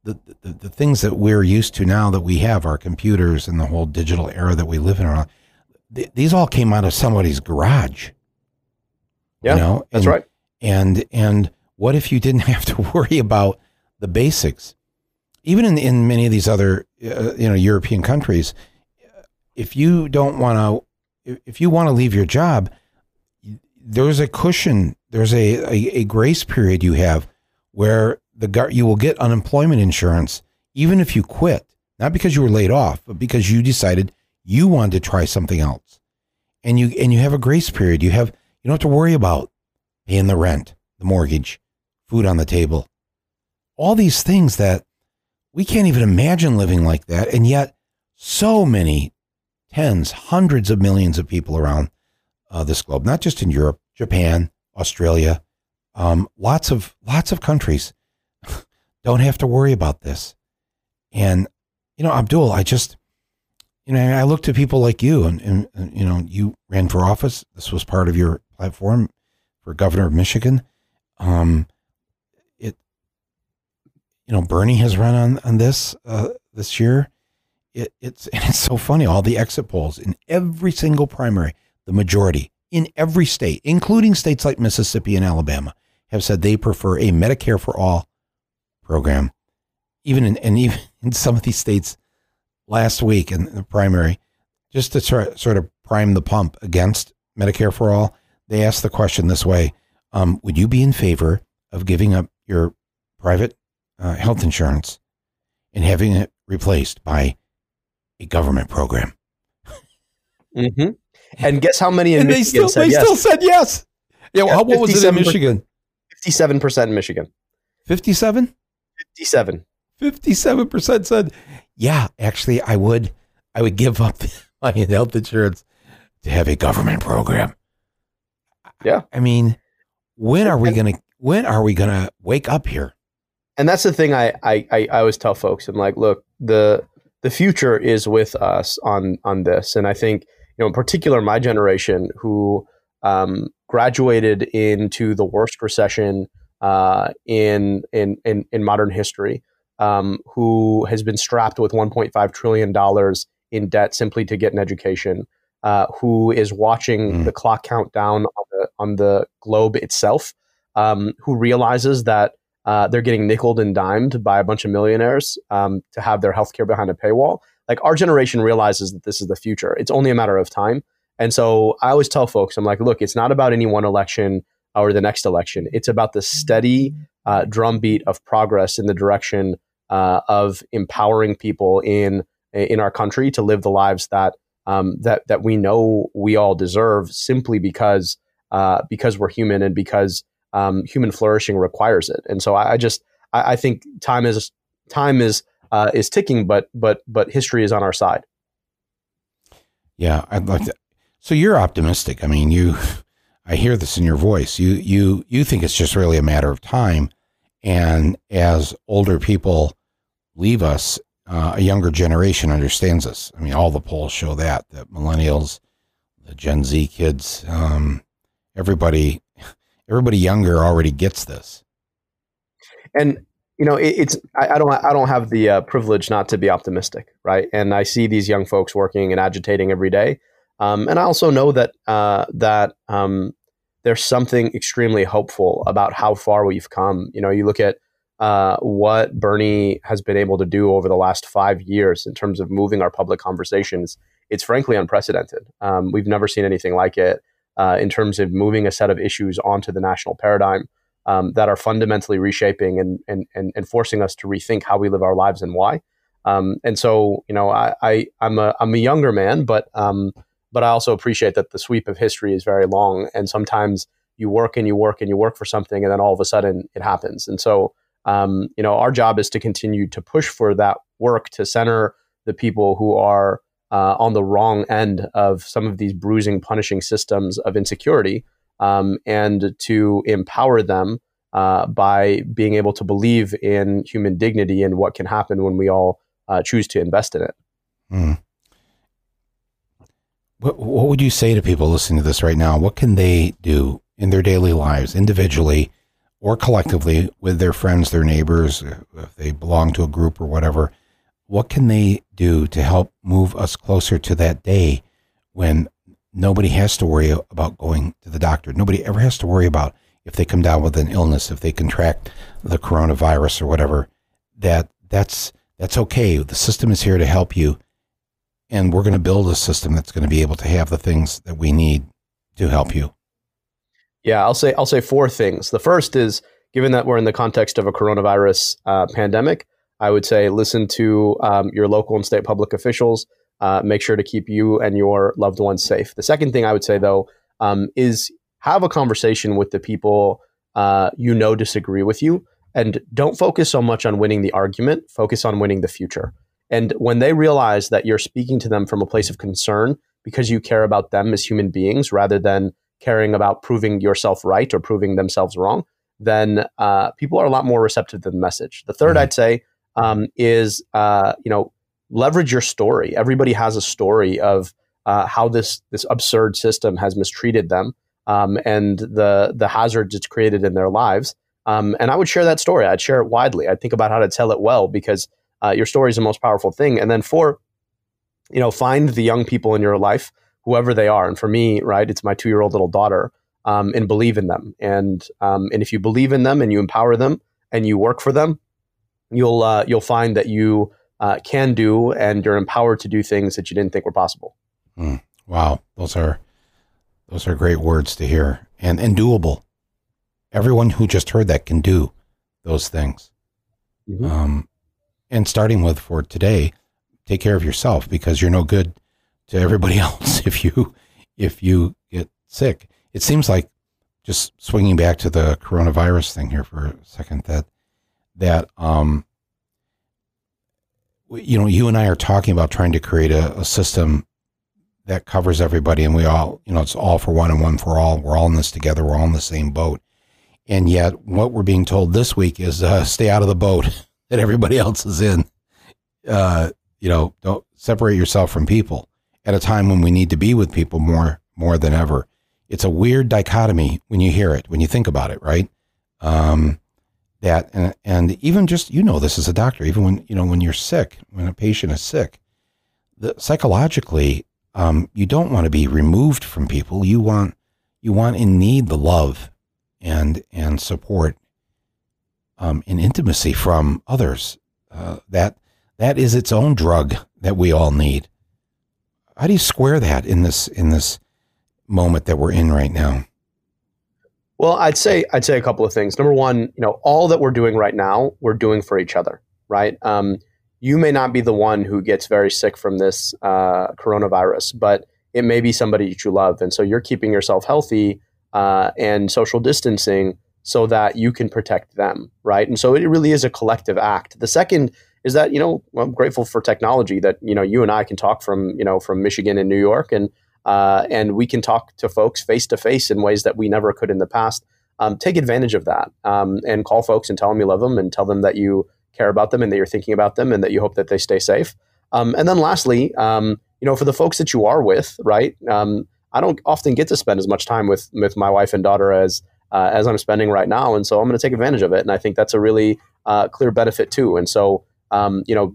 The things that we're used to now that we have, our computers and the whole digital era that we live in, these all came out of somebody's garage. Yeah, that's right. And what if you didn't have to worry about the basics? Even in many of these other European countries, if you want to leave your job, there's a cushion, there's a grace period you have where you will get unemployment insurance even if you quit, not because you were laid off, but because you decided you wanted to try something else, and you have a grace period. You don't have to worry about paying the rent, the mortgage, food on the table, all these things that we can't even imagine living like that. And yet so many tens, hundreds of millions of people around this globe, not just in Europe, Japan, Australia, lots of countries don't have to worry about this. And, Abdul, I look to people like you and you ran for office. This was part of your platform for governor of Michigan. Bernie has run on this this year. It's so funny. All the exit polls in every single primary, the majority in every state, including states like Mississippi and Alabama, have said they prefer a Medicare for All program. Even in some of these states last week in the primary, just to sort of prime the pump against Medicare for All, they asked the question this way. Would you be in favor of giving up your private health insurance and having it replaced by a government program? Mm-hmm. And guess how many in Michigan still said yes. Yeah. Well, what was it in Michigan? 57% in Michigan. 57? 57. 57% said, yeah, actually I would give up my health insurance to have a government program. Yeah. When are we going to wake up here? And that's the thing I always tell folks. I'm like, look, the future is with us on this. And I think, you know, in particular, my generation who graduated into the worst recession in modern history, who has been strapped with $1.5 trillion in debt simply to get an education, who is watching the clock count down on the globe itself, who realizes that they're getting nickeled and dimed by a bunch of millionaires to have their healthcare behind a paywall. Like, our generation realizes that this is the future. It's only a matter of time. And so I always tell folks, I'm like, look, it's not about any one election or the next election. It's about the steady drumbeat of progress in the direction of empowering people in our country to live the lives that that we know we all deserve, simply because we're human and because human flourishing requires it. And so I think time is ticking, but history is on our side. Yeah, I'd like to. So you're optimistic. I mean, I hear this in your voice. You think it's just really a matter of time, and as older people leave us, a younger generation understands us. I mean, all the polls show that millennials, the Gen Z kids, everybody younger already gets this. And you know, I don't have the privilege not to be optimistic, right? And I see these young folks working and agitating every day, and I also know that there's something extremely hopeful about how far we've come. You know, you look at what Bernie has been able to do over the last 5 years in terms of moving our public conversations. It's frankly unprecedented. We've never seen anything like it in terms of moving a set of issues onto the national paradigm. That are fundamentally reshaping and forcing us to rethink how we live our lives and why. And so, you know, I'm a younger man, but I also appreciate that the sweep of history is very long, and sometimes you work and you work and you work for something, and then all of a sudden it happens. And so, you know, our job is to continue to push for that work to center the people who are on the wrong end of some of these bruising, punishing systems of insecurity. And to empower them by being able to believe in human dignity and what can happen when we all choose to invest in it. Mm. What would you say to people listening to this right now? What can they do in their daily lives, individually or collectively, with their friends, their neighbors, if they belong to a group or whatever? What can they do to help move us closer to that day when nobody has to worry about going to the doctor? Nobody ever has to worry about if they come down with an illness, if they contract the coronavirus or whatever, that's okay. The system is here to help you. And we're going to build a system that's going to be able to have the things that we need to help you. Yeah, I'll say four things. The first is, given that we're in the context of a coronavirus pandemic, I would say listen to your local and state public officials. Make sure to keep you and your loved ones safe. The second thing I would say, though, is have a conversation with the people you know disagree with you, and don't focus so much on winning the argument. Focus on winning the future. And when they realize that you're speaking to them from a place of concern because you care about them as human beings rather than caring about proving yourself right or proving themselves wrong, then people are a lot more receptive to the message. The third, I'd say, is, you know, leverage your story. Everybody has a story of how this absurd system has mistreated them and the hazards it's created in their lives. And I would share that story. I'd share it widely. I'd think about how to tell it well, because your story is the most powerful thing. And then four, you know, find the young people in your life, whoever they are. And for me, right, it's my 2-year-old little daughter, and believe in them. And if you believe in them and you empower them and you work for them, you'll find that you can do, and you're empowered to do things that you didn't think were possible. Mm. Wow. Those are great words to hear, and doable. Everyone who just heard that can do those things. Mm-hmm. And starting with, for today, take care of yourself, because you're no good to everybody else if you get sick. It seems like, just swinging back to the coronavirus thing here for a second, that you know, you and I are talking about trying to create a system that covers everybody, and we all, you know, it's all for one and one for all. We're all in this together. We're all in the same boat. And yet what we're being told this week is stay out of the boat that everybody else is in. Don't separate yourself from people at a time when we need to be with people more than ever. It's a weird dichotomy when you hear it, when you think about it, right? And even just, this as a doctor, even when you're sick, when a patient is sick, psychologically, you don't want to be removed from people. You want in need the love and support, and intimacy from others. That is its own drug that we all need. How do you square that in this moment that we're in right now? Well, I'd say a couple of things. Number one, all that we're doing right now, we're doing for each other, right? You may not be the one who gets very sick from this coronavirus, but it may be somebody that you love. And so you're keeping yourself healthy and social distancing so that you can protect them, right? And so it really is a collective act. The second is that, I'm grateful for technology that, you and I can talk from Michigan and New York, and we can talk to folks face to face in ways that we never could in the past. Take advantage of that, and call folks and tell them you love them and tell them that you care about them and that you're thinking about them and that you hope that they stay safe. And then lastly, for the folks that you are with, right? I don't often get to spend as much time with my wife and daughter as I'm spending right now. And so I'm going to take advantage of it. And I think that's a really clear benefit too. And so,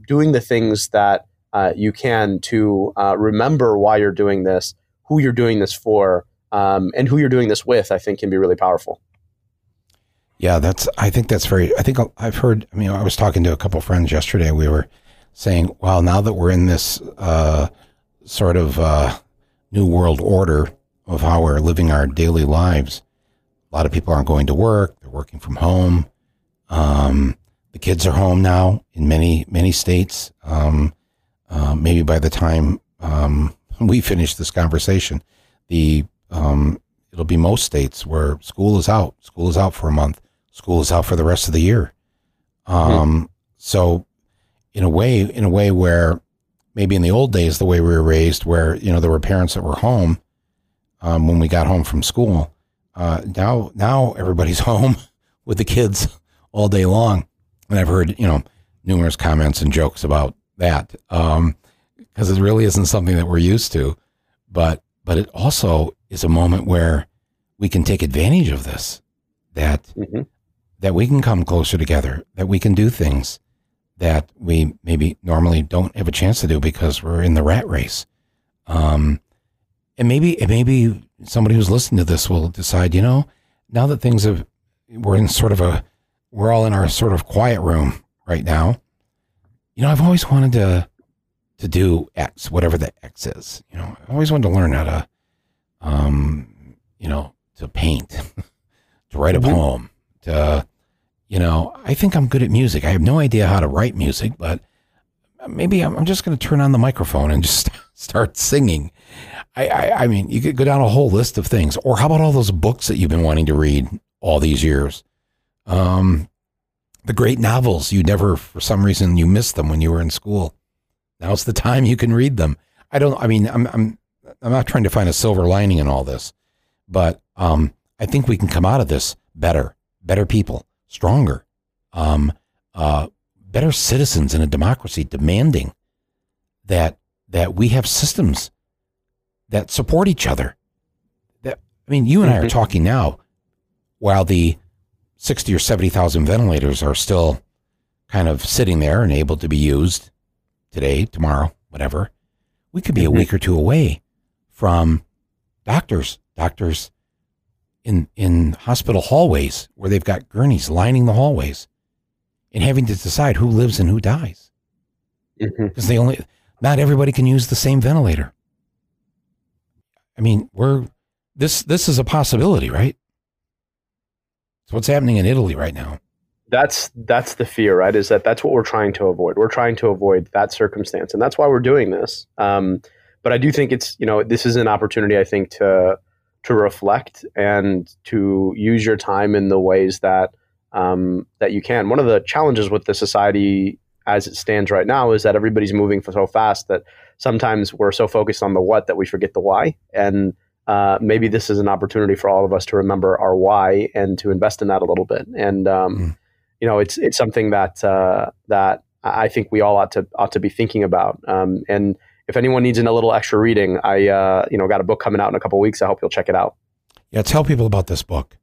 doing the things that you can to remember why you're doing this, who you're doing this for, and who you're doing this with, I think can be really powerful. Yeah, I was talking to a couple of friends yesterday. We were saying, well, now that we're in this sort of new world order of how we're living our daily lives, a lot of people aren't going to work. They're working from home. The kids are home now in many, many states. Maybe by the time we finish this conversation, it'll be most states where school is out for a month, school is out for the rest of the year. So in a way where maybe in the old days, the way we were raised where, there were parents that were home when we got home from school, now everybody's home with the kids all day long. And I've heard, numerous comments and jokes about that, because it really isn't something that we're used to, but it also is a moment where we can take advantage of this, that we can come closer together, that we can do things that we maybe normally don't have a chance to do because we're in the rat race. And maybe somebody who's listening to this will decide, now that we're all in our sort of quiet room right now, I've always wanted to do X, whatever the X is. I always wanted to learn how to, to paint, to write a poem, I think I'm good at music. I have no idea how to write music, but maybe I'm just going to turn on the microphone and just start singing. I mean, you could go down a whole list of things. Or how about all those books that you've been wanting to read all these years? The great novels, for some reason, you missed them when you were in school. Now's the time you can read them. I'm not trying to find a silver lining in all this, but I think we can come out of this better people, stronger, better citizens in a democracy, demanding that we have systems that support each other. You and I are talking now while the 60 or 70,000 ventilators are still kind of sitting there and able to be used today, tomorrow, whatever. We could be a week or two away from doctors in hospital hallways where they've got gurneys lining the hallways and having to decide who lives and who dies. Because not everybody can use the same ventilator. I mean, this is a possibility, right? So what's happening in Italy right now? That's the fear, right? Is that's what we're trying to avoid. We're trying to avoid that circumstance. And that's why we're doing this. But I do think it's, this is an opportunity, I think, to reflect and to use your time in the ways that you can. One of the challenges with the society as it stands right now is that everybody's moving so fast that sometimes we're so focused on the what that we forget the why. And maybe this is an opportunity for all of us to remember our why and to invest in that a little bit. And you know, it's something that that I think we all ought to be thinking about. And if anyone needs a little extra reading, I you know, got a book coming out in a couple of weeks. I hope you'll check it out. Yeah, tell people about this book.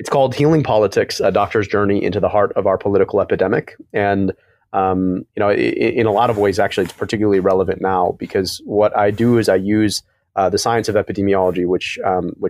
It's called Healing Politics: A Doctor's Journey into the Heart of Our Political Epidemic. And you know, in a lot of ways, actually, it's particularly relevant now, because what I do is I use the science of epidemiology, which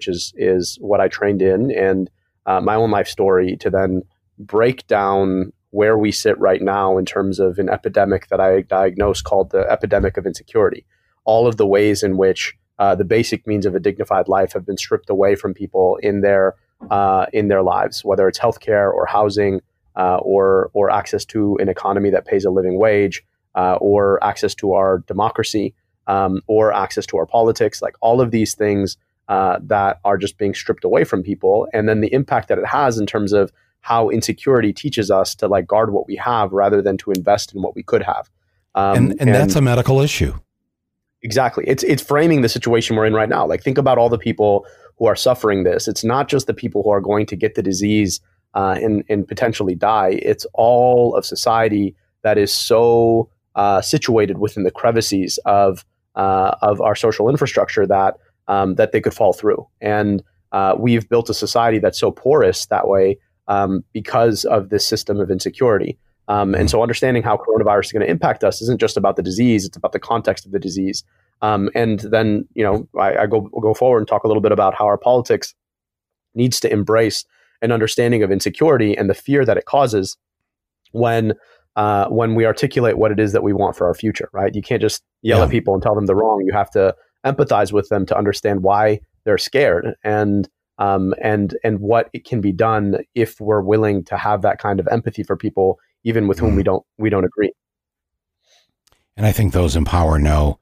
is what I trained in, and my own life story, to then break down where we sit right now in terms of an epidemic that I diagnosed called the epidemic of insecurity. All of the ways in which the basic means of a dignified life have been stripped away from people in their lives, whether it's healthcare or housing, or access to an economy that pays a living wage, or access to our democracy, or access to our politics, like all of these things that are just being stripped away from people. And then the impact that it has in terms of how insecurity teaches us to like guard what we have rather than to invest in what we could have. And that's a medical issue. Exactly. It's framing the situation we're in right now. Like, think about all the people who are suffering this. It's not just the people who are going to get the disease and potentially die. It's all of society that is so situated within the crevices of our social infrastructure that that they could fall through. And we've built a society that's so porous that way, because of this system of insecurity. And so understanding how coronavirus is going to impact us isn't just about the disease, it's about the context of the disease. And then, you know, I go forward and talk a little bit about how our politics needs to embrace an understanding of insecurity and the fear that it causes when we articulate what it is that we want for our future, right? You can't just yell at people and tell them they're wrong. You have to empathize with them to understand why they're scared, and what it can be done if we're willing to have that kind of empathy for people, even with whom we don't agree. And I think those in power know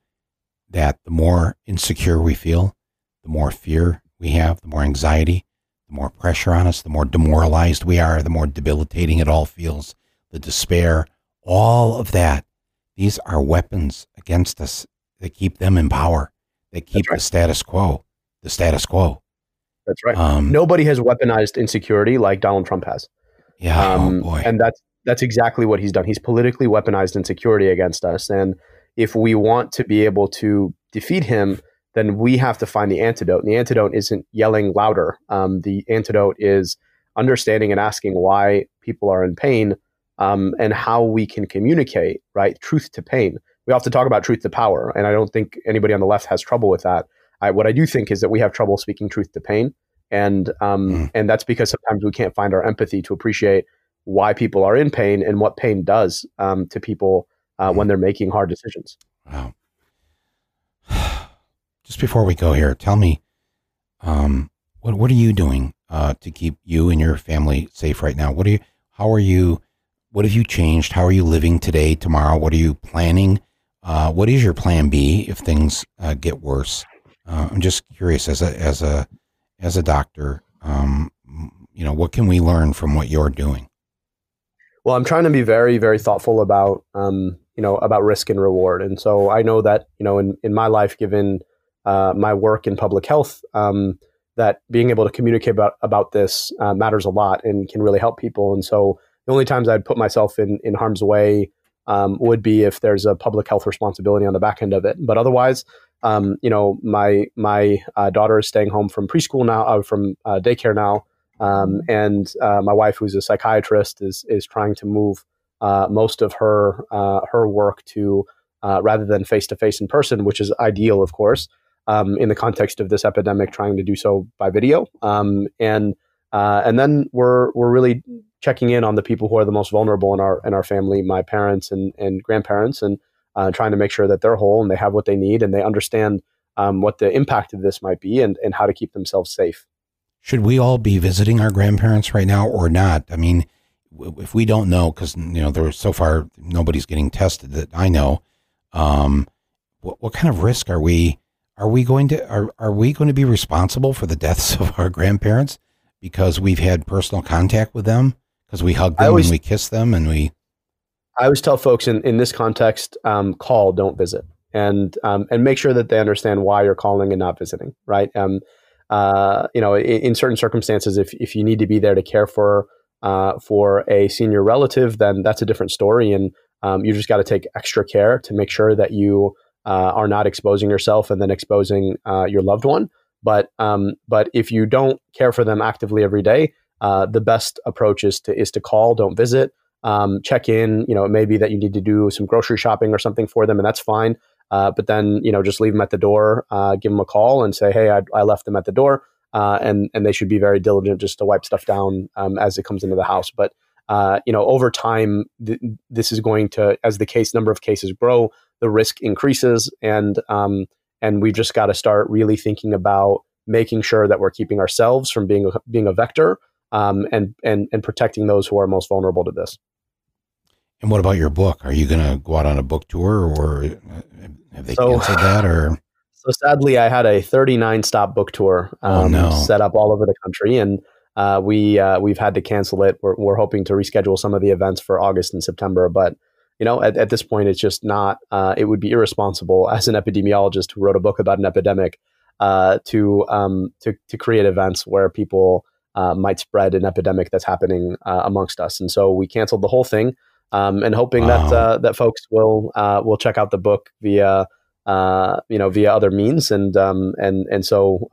that the more insecure we feel, the more fear we have, the more anxiety, the more pressure on us, the more demoralized we are, the more debilitating it all feels, the despair, all of that. These are weapons against us that keep them in power, that keep the status quo, the status quo. That's right. Nobody has weaponized insecurity like Donald Trump has. Yeah. And that's exactly what he's done. He's politically weaponized insecurity against us. And if we want to be able to defeat him, then we have to find the antidote. And the antidote isn't yelling louder. The antidote is understanding and asking why people are in pain, and how we can communicate, right? Truth to pain. We often talk about truth to power, and I don't think anybody on the left has trouble with that. What I do think is that we have trouble speaking truth to pain, and that's because sometimes we can't find our empathy to appreciate why people are in pain and what pain does to people when they're making hard decisions. Wow. Just before we go here, tell me, what are you doing to keep you and your family safe right now? What have you changed? How are you living today, tomorrow? What are you planning? What is your plan B if things get worse? I'm just curious, as a doctor, you know, what can we learn from what you're doing? Well, I'm trying to be very, very thoughtful about, you know, about risk and reward. And so I know that, you know, in my life, given my work in public health, that being able to communicate about this matters a lot and can really help people. And so the only times I'd put myself in harm's way would be if there's a public health responsibility on the back end of it. But otherwise, you know, my daughter is staying home from preschool now, from daycare now, and my wife, who's a psychiatrist, is trying to move most of her work to rather than face to face in person, which is ideal, of course, in the context of this epidemic. Trying to do so by video, and then we're really checking in on the people who are the most vulnerable in our family, my parents and grandparents, and trying to make sure that they're whole and they have what they need and they understand what the impact of this might be and how to keep themselves safe. Should we all be visiting our grandparents right now or not? I mean, if we don't know, because, you know, there's so far nobody's getting tested that I know. What kind of risk are we going to be responsible for the deaths of our grandparents because we've had personal contact with them, because we hug them and we kiss them and we. I always tell folks in this context, call, don't visit. and make sure that they understand why you're calling and not visiting, right? In certain circumstances, if you need to be there to care for a senior relative, then that's a different story. And you just got to take extra care to make sure that you are not exposing yourself and then exposing your loved one. But if you don't care for them actively every day, the best approach is to call, don't visit, check in. You know, it may be that you need to do some grocery shopping or something for them, and that's fine. But then, just leave them at the door, give them a call and say, hey, I left them at the door. And they should be very diligent just to wipe stuff down as it comes into the house. But, over time, this is going to, as the number of cases grow, the risk increases. And we've just got to start really thinking about making sure that we're keeping ourselves from being a vector and protecting those who are most vulnerable to this. And what about your book? Are you going to go out on a book tour, or have they canceled that? Or so sadly, I had a 39-stop book tour set up all over the country, and we've had to cancel it. We're hoping to reschedule some of the events for August and September, but at this point, it's just not. It would be irresponsible as an epidemiologist who wrote a book about an epidemic to create events where people might spread an epidemic that's happening amongst us, and so we canceled the whole thing. And hoping that folks will check out the book via other means, and so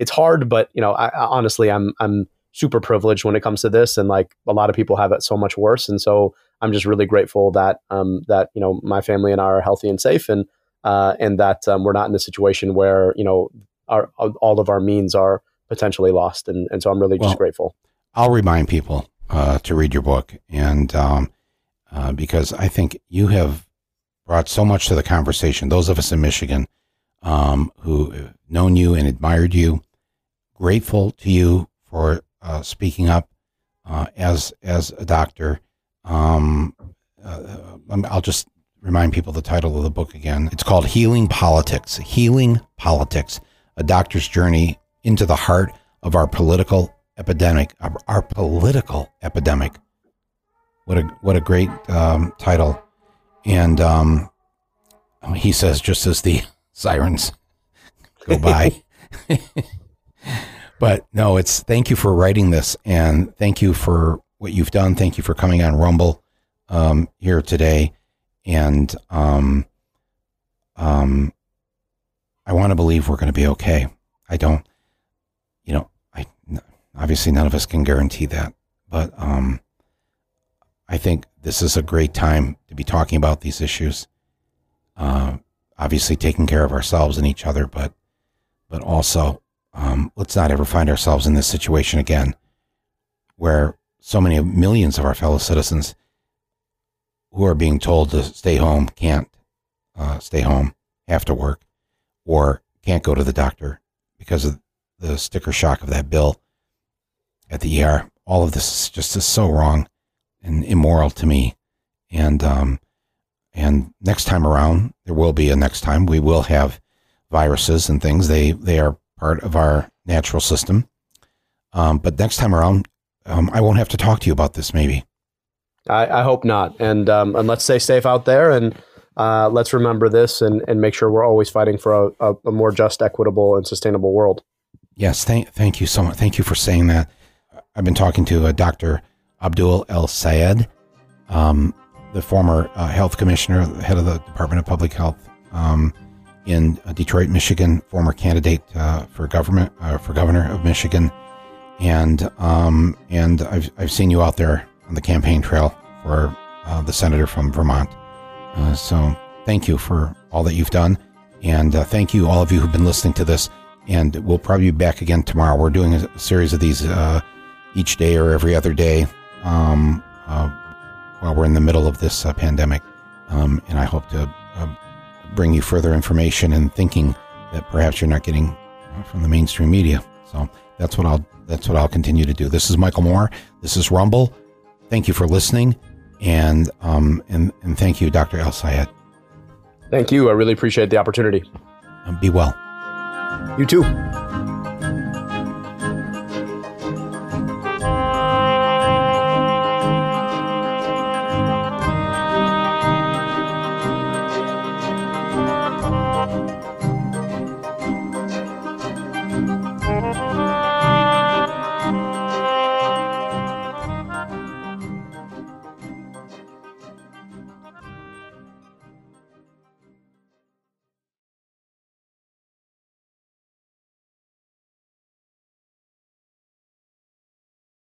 it's hard, but honestly, I'm super privileged when it comes to this, and like a lot of people have it so much worse, and so I'm just really grateful that my family and I are healthy and safe, and that we're not in a situation where all of our means are potentially lost, and so I'm really just grateful. I'll remind people to read your book, and because I think you have brought so much to the conversation. Those of us in Michigan who have known you and admired you, grateful to you for speaking up as a doctor. I'll just remind people the title of the book again. It's called Healing Politics, A Doctor's Journey into the Heart of Our Political Epidemic, our political epidemic. What a great title. And he says, just as the sirens go by. But no, thank you for writing this, and thank you for what you've done. Thank you for coming on Rumble here today. And I want to believe we're going to be okay. I don't, obviously, none of us can guarantee that, but I think this is a great time to be talking about these issues. Obviously, taking care of ourselves and each other, but also let's not ever find ourselves in this situation again, where so many millions of our fellow citizens who are being told to stay home can't stay home, have to work, or can't go to the doctor because of the sticker shock of that bill at the ER. All of this is so wrong and immoral to me. And next time around, there will be a next time. We will have viruses and things. They are part of our natural system. But next time around, I won't have to talk to you about this, maybe. I hope not. And let's stay safe out there, and let's remember this and make sure we're always fighting for a more just, equitable, and sustainable world. Yes. Thank you so much. Thank you for saying that. I've been talking to Dr. Abdul El-Sayed, the former health commissioner, head of the Department of Public Health in Detroit, Michigan, former candidate for governor of Michigan, and I've seen you out there on the campaign trail for the senator from Vermont. So thank you for all that you've done, and thank you all of you who've been listening to this. And we'll probably be back again tomorrow. We're doing a series of these each day or every other day while we're in the middle of this pandemic. And I hope to bring you further information and thinking that perhaps you're not getting from the mainstream media. So that's what I'll continue to do. This is Michael Moore. This is Rumble. Thank you for listening. And thank you, Dr. El-Sayed. Thank you. I really appreciate the opportunity. Be well. You too.